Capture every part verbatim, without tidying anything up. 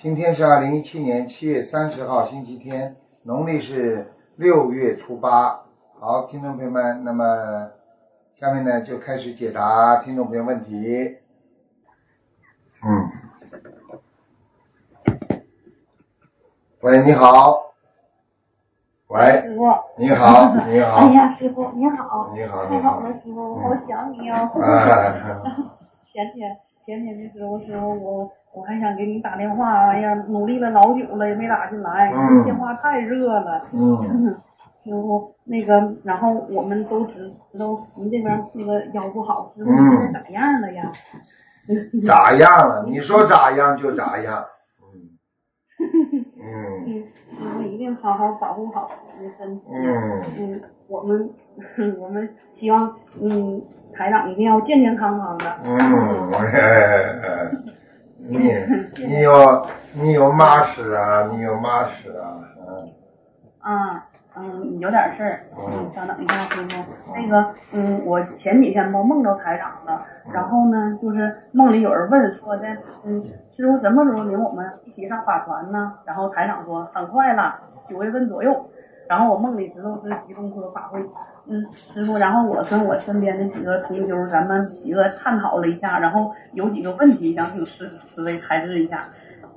今天是二零一七年七月三十号星期天，农历是六月初八。好，听众朋友们，那么下面呢就开始解答听众朋友问题。嗯，喂，你好。喂，师傅，你好，你好。哎呀，师傅，你好，你好，你好，师傅，我好想你哦。啊前天前天的时候时候我我还想给你打电话，哎呀，努力了老久了也没打进来，嗯、电话太热了。嗯，然后那个，然后我们都知知道您这边那个腰不好，知道现在咋样了呀？咋样了？你说咋样就咋样。嗯。嗯。我们一定好好保护好你的身体。嗯。嗯，我们我们希望嗯。台长一定要健健康康的。嗯，哎、你你有你有麻屎啊，你有麻屎啊，嗯。啊，嗯，有点事儿。嗯，稍等一下，师傅。那个，嗯，我前几天梦梦着台长了，然后呢，就是梦里有人问说的，嗯，师傅什么时候领我们一起上法船呢？然后台长说很快了，九月份左右。然后我梦里知道是吉隆坡法会，嗯，师傅，然后我跟我身边的几个同修，咱们几个探讨了一下，然后有几个问题想请师师位开示一下，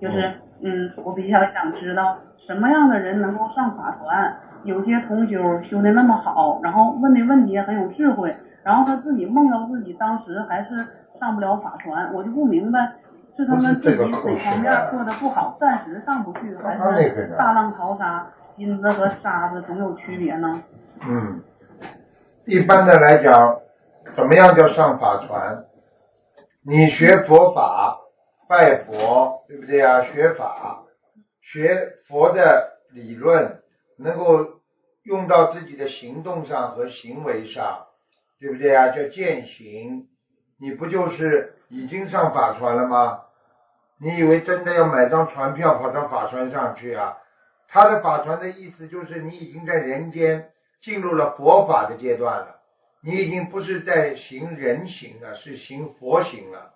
就是，嗯，我比较想知道什么样的人能够上法团，有些同修修的那么好，然后问的问题也很有智慧，然后他自己梦到自己当时还是上不了法团，我就不明白。是他们自己哪方面做的不好，暂时上不去，还是大浪淘沙，金子和沙子总有区别呢？嗯，一般的来讲，怎么样叫上法船？你学佛法，拜佛，对不对啊？学法，学佛的理论，能够用到自己的行动上和行为上，对不对啊？叫践行，你不就是已经上法船了吗？你以为真的要买张船票跑到法船上去啊？他的法船的意思就是你已经在人间进入了佛法的阶段了，你已经不是在行人行了，是行佛行了，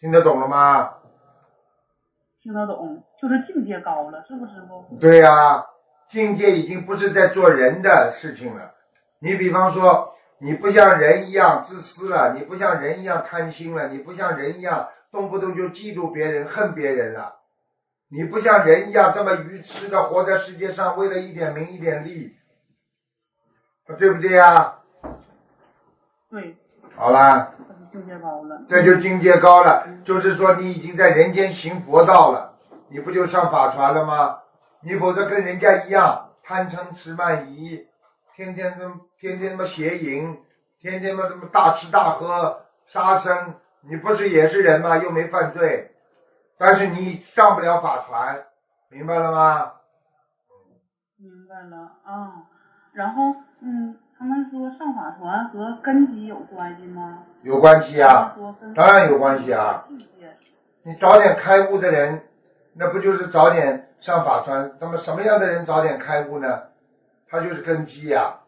听得懂了吗？听得懂，就是境界高了，是不是不？对啊，境界已经不是在做人的事情了。你比方说，你不像人一样自私了，你不像人一样贪心了，你不像人一样动不动就嫉妒别人、恨别人了，你不像人一样这么愚痴的活在世界上，为了一点名一点利，对不对啊？对。好啦，境界高了，这就境界高了，就是说你已经在人间行佛道了，你不就上法船了吗？你否则跟人家一样贪嗔痴慢疑，天天这么天天这么邪淫，天天这么大吃大喝杀生，你不是也是人吗？又没犯罪，但是你上不了法船，明白了吗？明白了啊、哦。然后嗯，他们说上法船和根基有关系吗？有关系啊，当然有关系啊。你早点开悟的人，那不就是早点上法船？那么什么样的人早点开悟呢？他就是根基啊，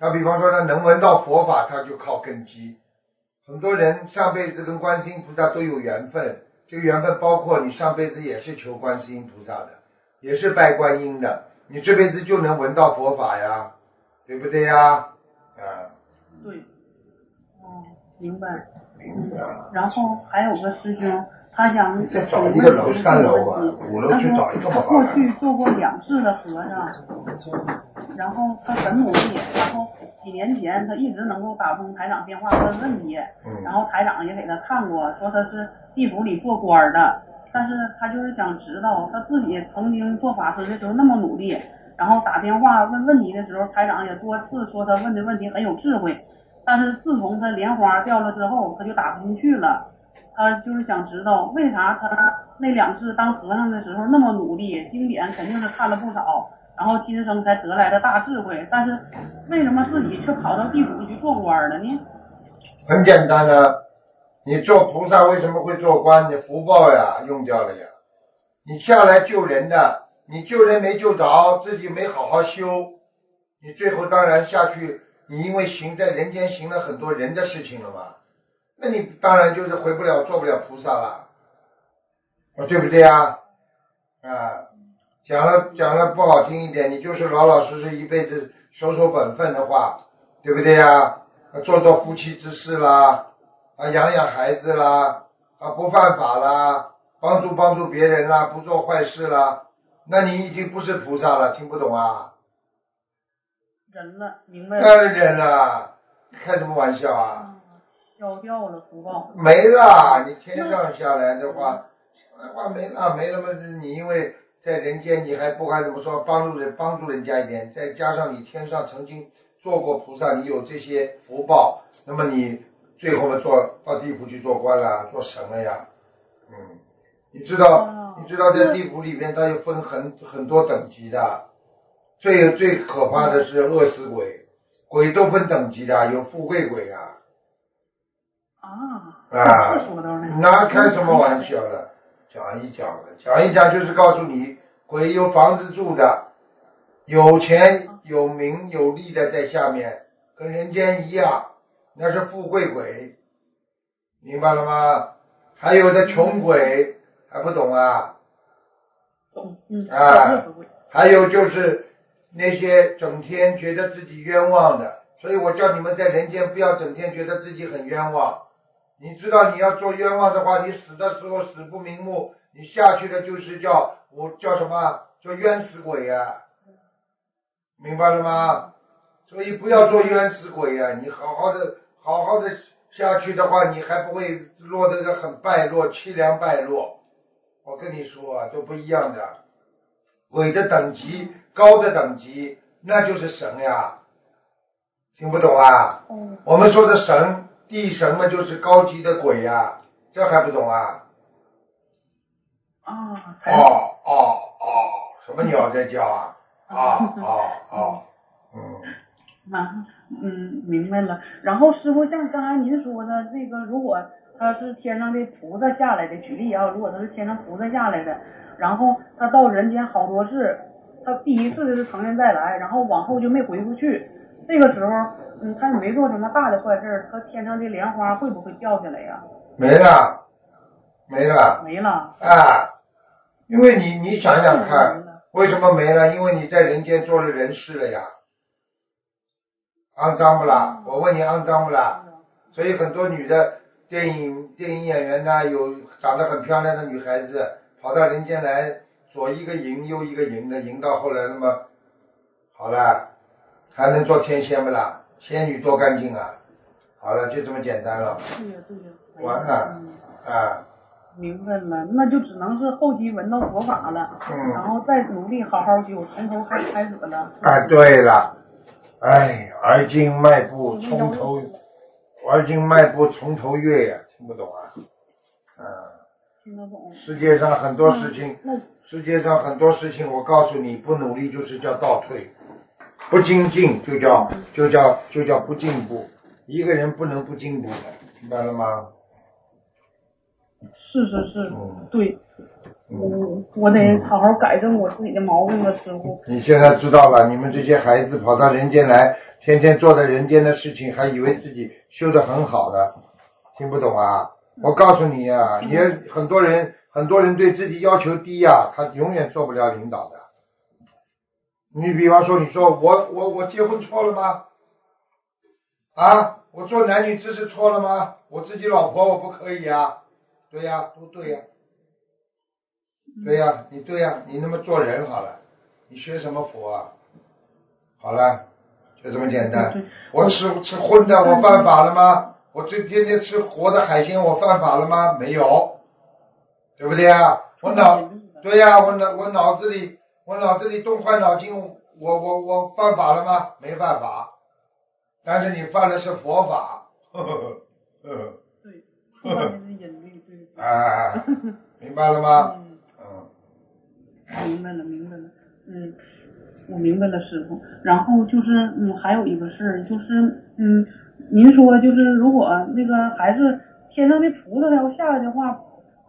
他比方说他能闻到佛法，他就靠根基。很多人上辈子跟观世音菩萨都有缘分，这个缘分包括你上辈子也是求观世音菩萨的，也是拜观音的，你这辈子就能闻到佛法呀，对不对呀？啊，对，哦，明白。嗯，然后还有个师兄，他想再找一个楼三楼啊，五楼去找一个吧。他过去做过两世的和尚。然后他很努力，然后几年前他一直能够打通台长电话问问题，然后台长也给他看过，说他是地府里做官的，但是他就是想知道他自己曾经做法师的时候那么努力，然后打电话问问题的时候，台长也多次说他问的问题很有智慧，但是自从他莲花掉了之后，他就打不进去了。他就是想知道为啥他那两世当和尚的时候那么努力，经典肯定是看了不少，然后今生才得来的大智慧，但是为什么自己却跑到地府去做官了呢？很简单啊，你做菩萨为什么会做官？你福报呀用掉了呀，你下来救人的，你救人没救着，自己没好好修，你最后当然下去，你因为行在人间行了很多人的事情了嘛，那你当然就是回不了做不了菩萨了，对不对啊？啊，讲了讲了不好听一点，你就是老老实实一辈子守守本分的话，对不对啊？做做夫妻之事啦，啊，养养孩子啦，啊，不犯法啦，帮助帮助别人啦，不做坏事啦，那你已经不是菩萨了，听不懂啊？人了，明白了？当然人了，开什么玩笑啊？消掉了福报，没了。你天上下来的话，那话没了没了嘛？你因为在人间，你还不管怎么说帮助人帮助人家一点，再加上你天上曾经做过菩萨，你有这些福报，那么你最后呢做到地府去做官了，做神了呀。嗯，你知道、哦、你知道在地府里面，它有分很很多等级的，最最可怕的是饿死鬼，鬼都分等级的，有富贵鬼啊。啊，啊，那开什么玩笑了？讲一讲了，讲一讲就是告诉你，鬼有房子住的，有钱有名有利的在下面，跟人间一样，那是富贵鬼，明白了吗？还有的穷鬼，还不懂啊？懂，嗯，啊，还有就是那些整天觉得自己冤枉的，所以我叫你们在人间不要整天觉得自己很冤枉。你知道你要做冤枉的话，你死的时候死不瞑目，你下去的就是叫我叫什么叫冤死鬼啊，明白了吗？所以不要做冤死鬼啊，你好好的好好的下去的话，你还不会落得个很败落凄凉败落。我跟你说啊，都不一样的，鬼的等级高的等级那就是神呀，听不懂啊？嗯，我们说的神地神嘛，就是高级的鬼呀、啊，这还不懂啊？啊、哦！哦哦哦！什么鸟在叫啊？啊啊啊！嗯。妈，嗯，明白了。然后师傅像刚才您说的，这个如果他是天上的菩萨下来的，举例啊，如果他是天上菩萨下来的，然后他到人间好多次，他第一次就是成人再来，然后往后就没回不去。这个时候，嗯，他也没做什么大的坏事，他天上的莲花会不会掉下来呀、啊？没了，没了，没了啊！因为你你想想看，为什么没了？因为你在人间做了人事了呀，肮脏不啦？我问你，肮脏不啦？所以很多女的电影电影演员呢，有长得很漂亮的女孩子跑到人间来，左一个淫右一个淫的，淫到后来那么好了。还能做天仙不啦？仙女多干净啊！好了，就这么简单了。对呀对呀。完了、嗯、啊！明白了，那就只能是后期闻到佛法了，嗯、然后再努力好好修，从头开开始了。啊，对了，哎，而今迈步从头，而今迈步从头越呀，听不懂啊？啊。听得懂。世界上很多事情，嗯、世界上很多事情，我告诉你，不努力就是叫倒退。不精进就叫就叫就叫不进步，一个人不能不进步的，明白了吗？是是是，嗯、对，我我得好好改正我自己的毛病了，师傅。你现在知道了，你们这些孩子跑到人间来，天天做的人间的事情，还以为自己修得很好的，听不懂啊？我告诉你啊，你很多人很多人对自己要求低啊，他永远做不了领导的。你比方说，你说我我我结婚错了吗？啊，我做男女之事错了吗？我自己老婆我不可以啊？对呀、啊，都对呀、啊，对呀、啊，你对呀、啊，你那么做人好了，你学什么佛啊？好了，就这么简单。我吃吃荤的我犯法了吗？我这天天吃活的海鲜我犯法了吗？没有，对不对啊？我脑对呀、啊，我脑我脑子里。我脑子里动坏脑筋，我我我犯法了吗？没犯法，但是你犯的是佛法。呵呵呵对，犯的是引力，对哎，明白了吗？嗯，明白了，明白了，嗯，我明白了，师傅。然后就是，嗯，还有一个事儿，就是，嗯，您说就是，如果那个还是天上的菩萨要下来的话，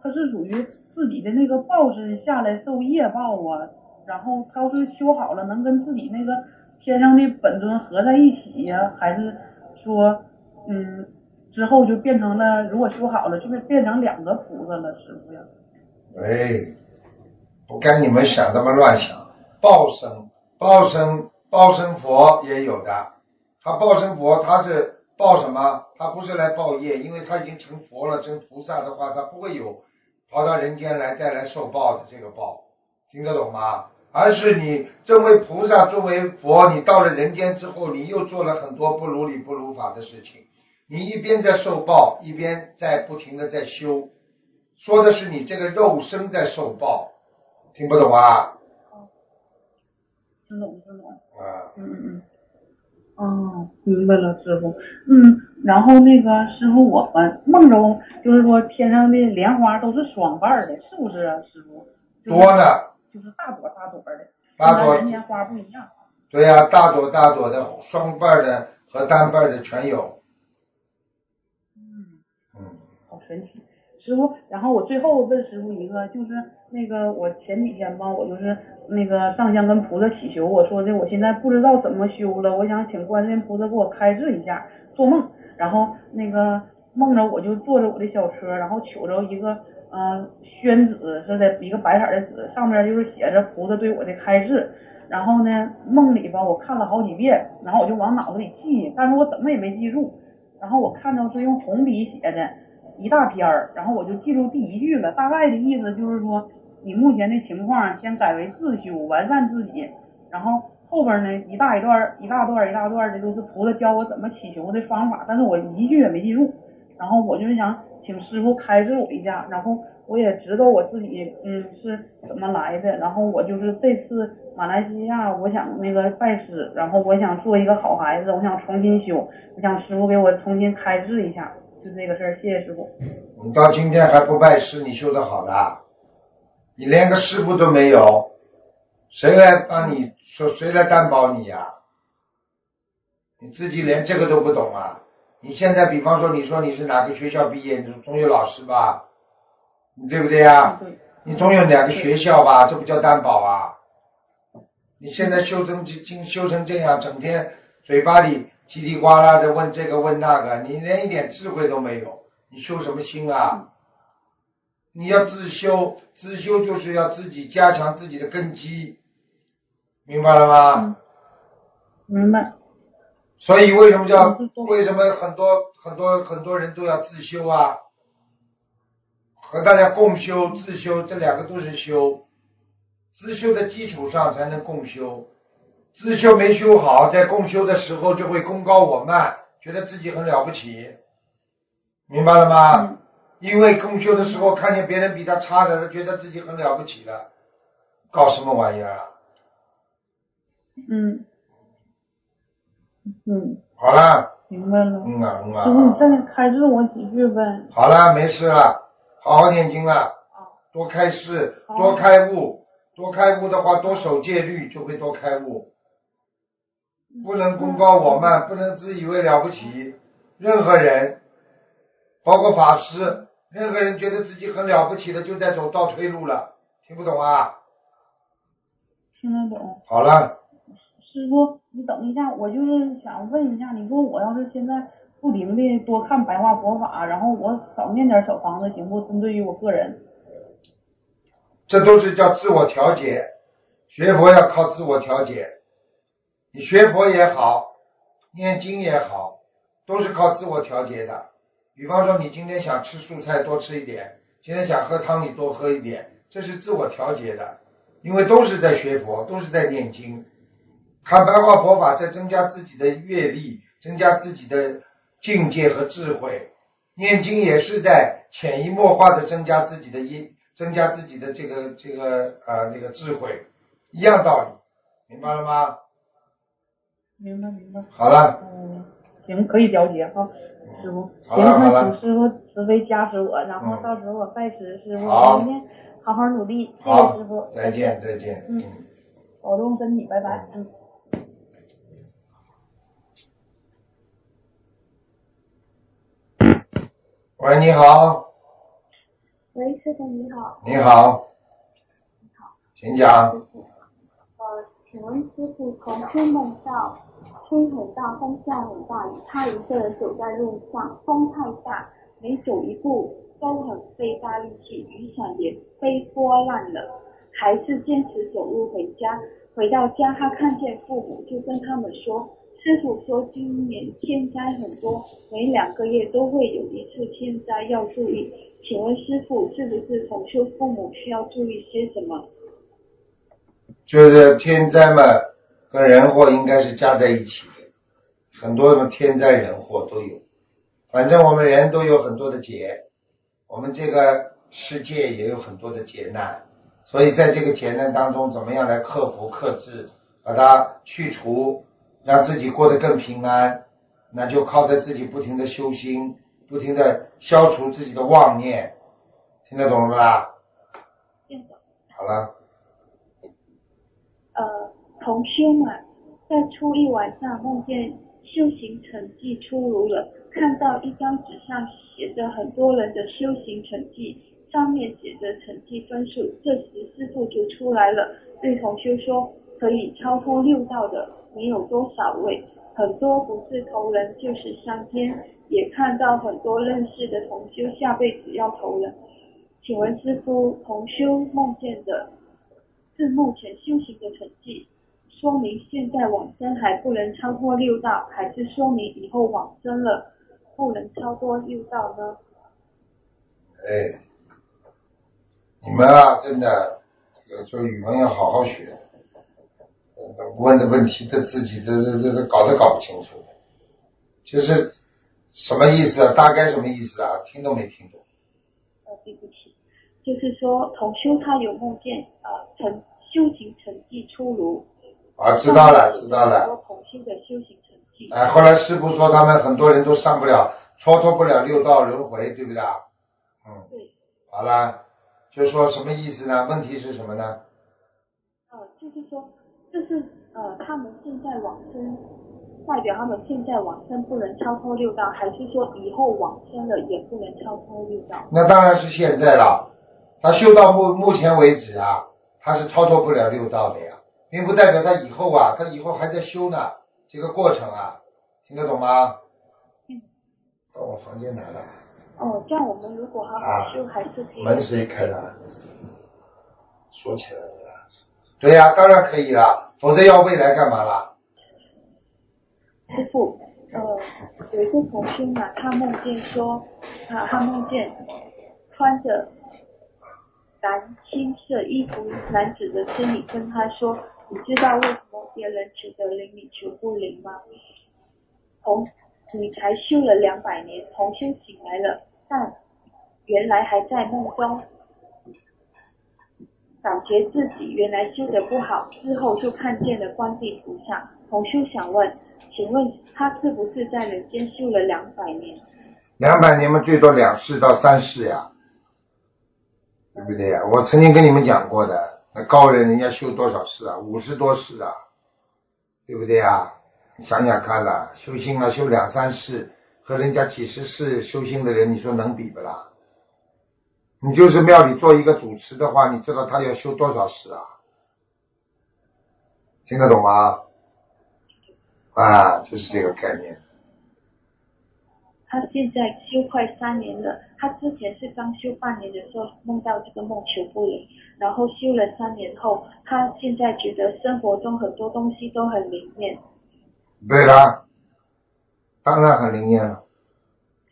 他是属于自己的那个报身下来受业报啊。然后他要是修好了，能跟自己那个天上的本尊合在一起呀、啊？还是说，嗯？之后就变成了，如果修好了，就会变成两个菩萨了，师傅呀。对，不该你们想那么乱想。报身、报身、报身佛也有的。他报身佛，他是报什么？他不是来报业，因为他已经成佛了，成菩萨的话，他不会有跑到人间来再来受报的这个报，听得懂吗？而是你作为菩萨，作为佛，你到了人间之后，你又做了很多不如理、不如法的事情。你一边在受报，一边在不停的在修，说的是你这个肉身在受报，听不懂啊？听懂，听懂。啊，嗯嗯嗯，哦，明白了，师傅。嗯，然后那个师傅，我们梦中就是说天上的莲花都是双瓣的，是不是啊，师傅？多呢，就是大朵大朵的，大朵人间花不一样。对呀、啊，大朵大朵的，双瓣的和单瓣的全有。神奇，师傅。然后我最后问师傅一个，就是那个我前几天吧，我就是那个上香跟菩萨祈求，我说的我现在不知道怎么修了，我想请观世音菩萨给我开示一下。做梦，然后那个梦着我就坐着我的小车，然后求着一个呃宣纸似的，一个白色的纸，上面就是写着菩萨对我的开示。然后呢，梦里吧我看了好几遍，然后我就往脑子里记，但是我怎么也没记住。然后我看到是用红笔写的。一大篇儿，然后我就记住第一句了，大概的意思就是说，你目前的情况先改为自修，完善自己。然后后边呢，一大一段、一大段、一大段的都是菩萨教我怎么祈求的方法，但是我一句也没记住。然后我就想请师傅开示我一下，然后我也知道我自己嗯是怎么来的。然后我就是这次马来西亚，我想那个拜师，然后我想做一个好孩子，我想重新修，我想师傅给我重新开示一下。就这个事儿，谢谢师傅。你到今天还不拜师，你修得好的？你连个师傅都没有，谁来帮你？说谁来担保你呀、啊？你自己连这个都不懂啊！你现在比方说，你说你是哪个学校毕业，你总有老师吧？你对不对呀、啊？你总有两个学校吧？这不叫担保啊！你现在修成经修成这样，整天嘴巴里。叽里呱啦的问这个问那个，你连一点智慧都没有，你修什么心啊？你要自修，自修就是要自己加强自己的根基，明白了吗？嗯、明白。所以为什么叫为什么很多很多很多人都要自修啊？和大家共修、自修这两个都是修，自修的基础上才能共修。自修没修好，在共修的时候就会功高我慢，觉得自己很了不起，明白了吗？嗯、因为共修的时候看见别人比他差的，他觉得自己很了不起了，搞什么玩意儿啊？嗯嗯，好了，明白了。嗯啊嗯啊，就是你再开示我几句呗。好了，没事了，好好念经了，多开示，多开悟，多开悟的话，多守戒律就会多开悟。不能功高我慢，不能自以为了不起。任何人，包括法师，任何人觉得自己很了不起的，就在走倒退路了。听不懂啊？听得懂。好了，师傅，你等一下，我就是想问一下，你说我要是现在不停的多看白话佛法，然后我少念点小房子，行不？针对于我个人，这都是叫自我调节。学佛要靠自我调节。你学佛也好，念经也好，都是靠自我调节的。比方说你今天想吃蔬菜多吃一点，今天想喝汤你多喝一点，这是自我调节的。因为都是在学佛，都是在念经，看白话佛法，在增加自己的阅历，增加自己的境界和智慧。念经也是在潜移默化的增加自己的因，增加自己的这个这个呃那个智慧，一样道理，明白了吗？明白明白，好了，嗯，行，可以调节哈，师傅，行，那请师傅慈悲加持我，然后到时候我拜师师傅，明天好好努力，谢谢师傅，再见再见，嗯，保重身体，拜拜，嗯。喂，你好。喂，师傅你好。你好。你好。请讲。呃，请问师傅，同修梦到吹很大风，下很大雨，他一个人走在路上，风太大，每走一步都很费大力气，雨伞也被拨烂了，还是坚持走路回家。回到家，他看见父母，就跟他们说。师傅说今年天灾很多，每两个月都会有一次天灾，要注意。请问师傅，是不是同修父母需要注意些什么？就是天灾嘛，跟人祸应该是加在一起的，很多什么天灾人祸都有。反正我们人都有很多的劫，我们这个世界也有很多的劫难，所以在这个劫难当中，怎么样来克服克制，把它去除，让自己过得更平安，那就靠着自己不停的修心，不停的消除自己的妄念，听得懂了吧？听懂。好了。呃，同修嘛，在初一晚上梦见修行成绩出炉了，看到一张纸上写着很多人的修行成绩，上面写着成绩分数，这时师父就出来了，对同修说，可以超过六道的没有多少位，很多不是投人就是上天，也看到很多认识的同修下辈子要投人。请问师父，同修梦见的是目前修行的成绩，说明现在往生还不能超过六道，还是说明以后往生了不能超过六道呢？哎，你们啊，真的所以语文要好好学，问的问题的自己这这这搞都搞不清楚，就是什么意思啊？大概什么意思啊？听都没听懂。呃，对不起，就是说同修他有梦见啊，成、呃、修行成绩出炉。啊，知道了，知道了。很多同修的修行成绩。哎，后来师父说他们很多人都上不了，超脱不了六道轮回，对不对啊？嗯。对。好了，就说什么意思呢？问题是什么呢？呃，就是说。就是呃，他们现在往生，代表他们现在往生不能超脱六道，还是说以后往生了也不能超脱六道？那当然是现在了，他修到目目前为止啊，他是超脱不了六道的呀，并不代表他以后啊，他以后还在修呢，这个过程啊，听得懂吗？嗯。到我房间来了。哦，这样我们如果好好修，还是可以。门谁开的？说起来了。对呀、啊，当然可以了，否则要未来干嘛啦？师父，呃，有一个同修嘛，他梦见说，啊，他梦见穿着蓝青色衣服男子的身影跟他说：“你知道为什么别人求得灵，你求不灵吗？同你才修了两百年，同修醒来了，但原来还在梦中。”感觉自己原来修得不好，之后就看见了观地菩萨。同修想问，请问他是不是在人间修了两百年？两百年嘛，最多两世到三世呀、啊，对不对呀、啊？我曾经跟你们讲过的，那高人人家修多少世啊？五十多世啊，对不对呀、啊？想想看啦，修心啊，修两三世，和人家几十世修心的人，你说能比不啦？你就是庙里做一个主持的话，你知道他要修多少时啊？听得懂吗？啊，就是这个概念。他现在修快三年了，他之前是刚修半年的时候梦到这个梦求不灵，然后修了三年后，他现在觉得生活中很多东西都很灵验。对啦，当然很灵验了。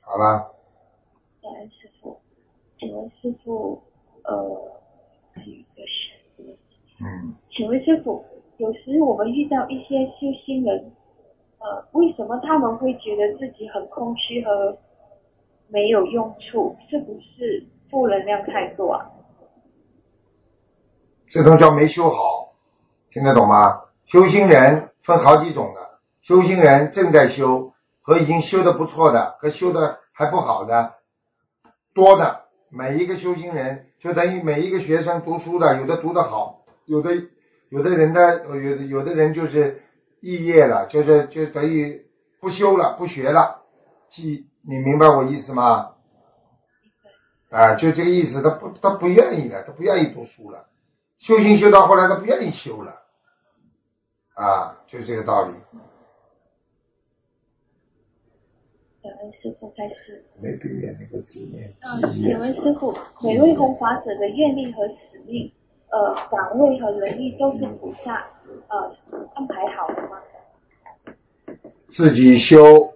好啦。感恩师父。请问师父，呃，还有一个是，嗯，请问师父，有时我们遇到一些修心人，呃，为什么他们会觉得自己很空虚和没有用处？是不是负能量太多啊？这种叫没修好，听得懂吗？修心人分好几种的，修心人正在修和已经修得不错的，和修得还不好的。多的，每一个修行人就等于每一个学生读书的，有的读得好，有的有的人的有的有的人就是肄业了，就是就等于不修了，不学了，即你明白我意思吗？啊，就这个意思，他不他不愿意了，他不愿意读书了，修行修到后来他不愿意修了，啊，就这个道理。请问师父开始。没闭眼那个字念。嗯，请问师父，每位弘法者的愿力和使命，呃，岗位和能力都是菩萨呃安排好的吗？自己修，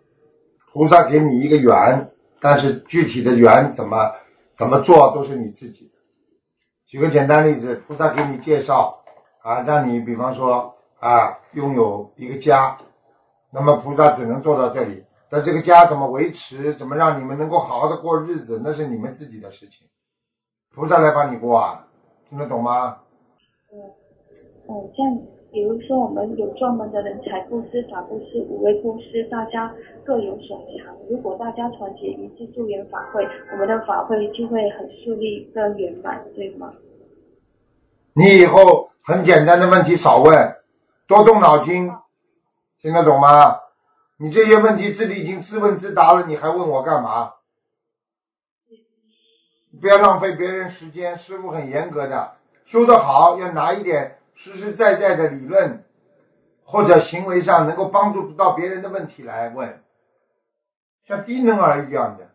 菩萨给你一个缘，但是具体的缘怎么怎么做都是你自己的。举个简单例子，菩萨给你介绍啊，让你比方说啊拥有一个家，那么菩萨只能做到这里。那这个家怎么维持，怎么让你们能够好好的过日子，那是你们自己的事情，菩萨来帮你过啊，听得懂吗？嗯嗯，这样比如说我们有专门的人财布施、法布施、无为布施，大家各有所长，如果大家团结一致助缘法会，我们的法会就会很顺利跟圆满，对吗？你以后很简单的问题少问，多动脑筋，听得懂吗？你这些问题自己已经自问自答了，你还问我干嘛？不要浪费别人时间，师父很严格的，修得好要拿一点实实在在的理论或者行为上能够帮助到别人的问题来问，像低能儿一样的。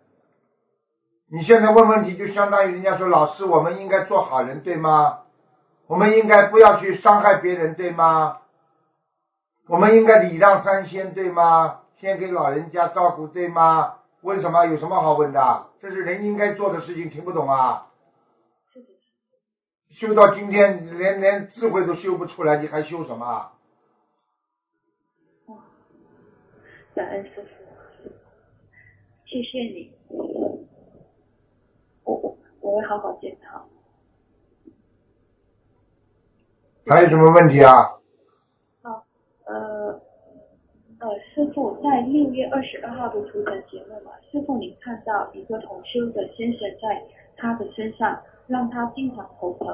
你现在问问题就相当于人家说，老师我们应该做好人对吗？我们应该不要去伤害别人对吗？我们应该礼让三先对吗？先给老人家照顾对吗？问什么？有什么好问的？这是人应该做的事情，听不懂啊？修到今天连连智慧都修不出来，你还修什么？感恩师父，谢谢你，我我会好好检讨。还有什么问题啊？呃呃，师父在六月二十二号的图腾节目嘛，师父您看到一个同修的先生在他的身上让他经常头疼，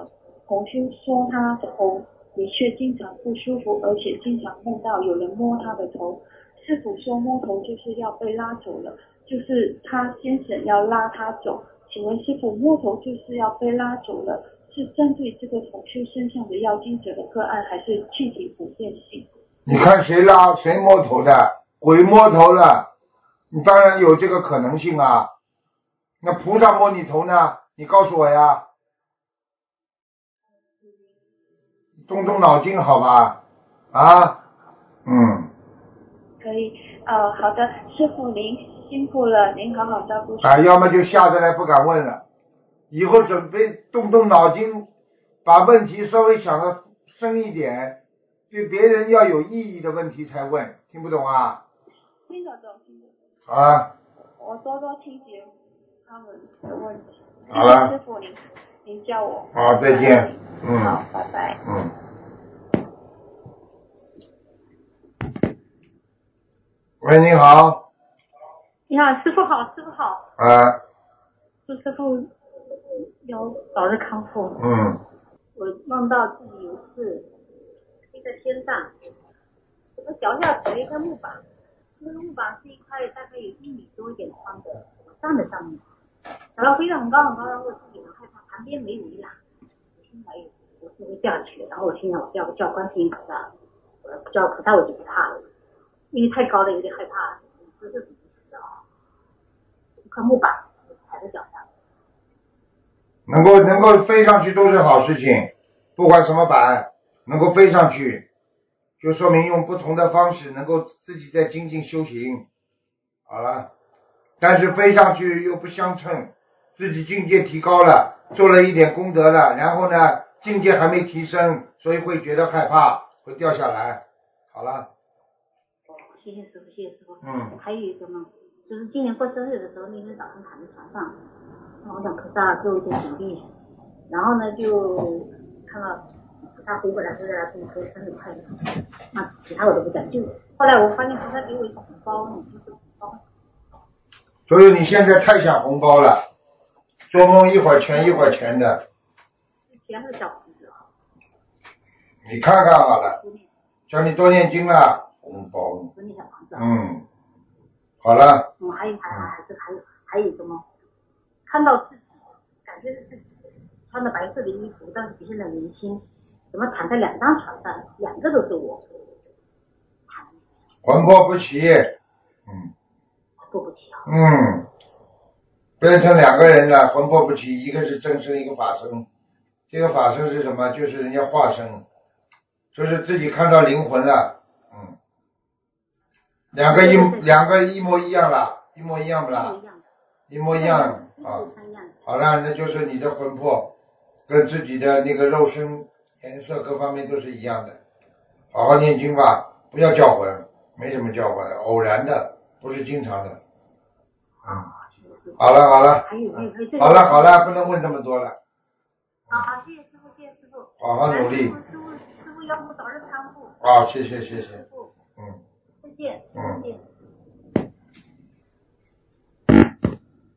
同修说他的头的确经常不舒服，而且经常梦到有人摸他的头，师父说摸头就是要被拉走了，就是他先生要拉他走，请问师父摸头就是要被拉走了，是针对这个同修身上的要精者的个案，还是具体普遍性？你看谁拉谁摸头的，鬼摸头了，你当然有这个可能性啊。那菩萨摸你头呢？你告诉我呀，动动脑筋好吧？啊，嗯，可以，呃，好的，师父您辛苦了，您好好照顾。啊，要么就下得来不敢问了，以后准备动动脑筋，把问题稍微想得深一点。对别人要有意义的问题才问，听不懂啊？听得懂，听得懂。好了。我多多听解他们的问题。好了。师父，您您叫我。好，再见。嗯。好，拜拜。嗯。喂，你好。你好，师父好，师父好。啊。祝师父要早日康复。嗯。我梦到自己有事。在天上，我脚下踩了一块木板，那个木板是一块大概有一米多一点宽的，我站在上面，然后飞得很高很高，然后我自己很害怕，旁边没有围栏，我听到我是会掉下去，然后我心想我叫我叫观世音菩萨，我叫菩萨我就不怕了，因为太高了有点害怕，这是自己知道，一块木板踩在脚下，能够能够飞上去都是好事情，不管什么板。能够飞上去就说明用不同的方式能够自己在精进修行，好了，但是飞上去又不相称，自己境界提高了，做了一点功德了，然后呢境界还没提升，所以会觉得害怕，会掉下来。好了，谢谢师父，谢谢师父。嗯，还有一个梦，就是今年过生日的时候，那天早上躺在床上，然后想菩萨给我一点鼓励，然后呢就看到他回过来回过来跟我说生日快乐，那、啊、其他我都不讲究。后来我发现菩萨给我一个红包，你就是红包。所以你现在太想红包了，做梦一会儿全一会儿全的。全是小房子啊。你看看好了，叫你多念经了。嗯，宝。多念小房子。嗯，好了。嗯，还有还还是还有还有什么？看到自己，感觉是自己穿着白色的衣服，但是体现的年轻，怎么躺在两张床上，两个都是我。魂魄不齐。嗯。魄不齐啊。嗯。变成两个人了，魂魄不齐，一个是真身，一个法身。这个法身是什么？就是人家化身，就是自己看到灵魂了。嗯，两个一两个一模一样了，一模一样不啦？一模一样啊。好了，那就是你的魂魄跟自己的那个肉身颜色各方面都是一样的。好好念经吧，不要叫魂，没什么叫魂的，偶然的，不是经常的。啊、嗯。好了好了，好了好了，不能问这么多了。好好，谢谢师傅，谢谢师傅。好好努力。师傅，师傅要不早日康复。好，谢谢谢谢。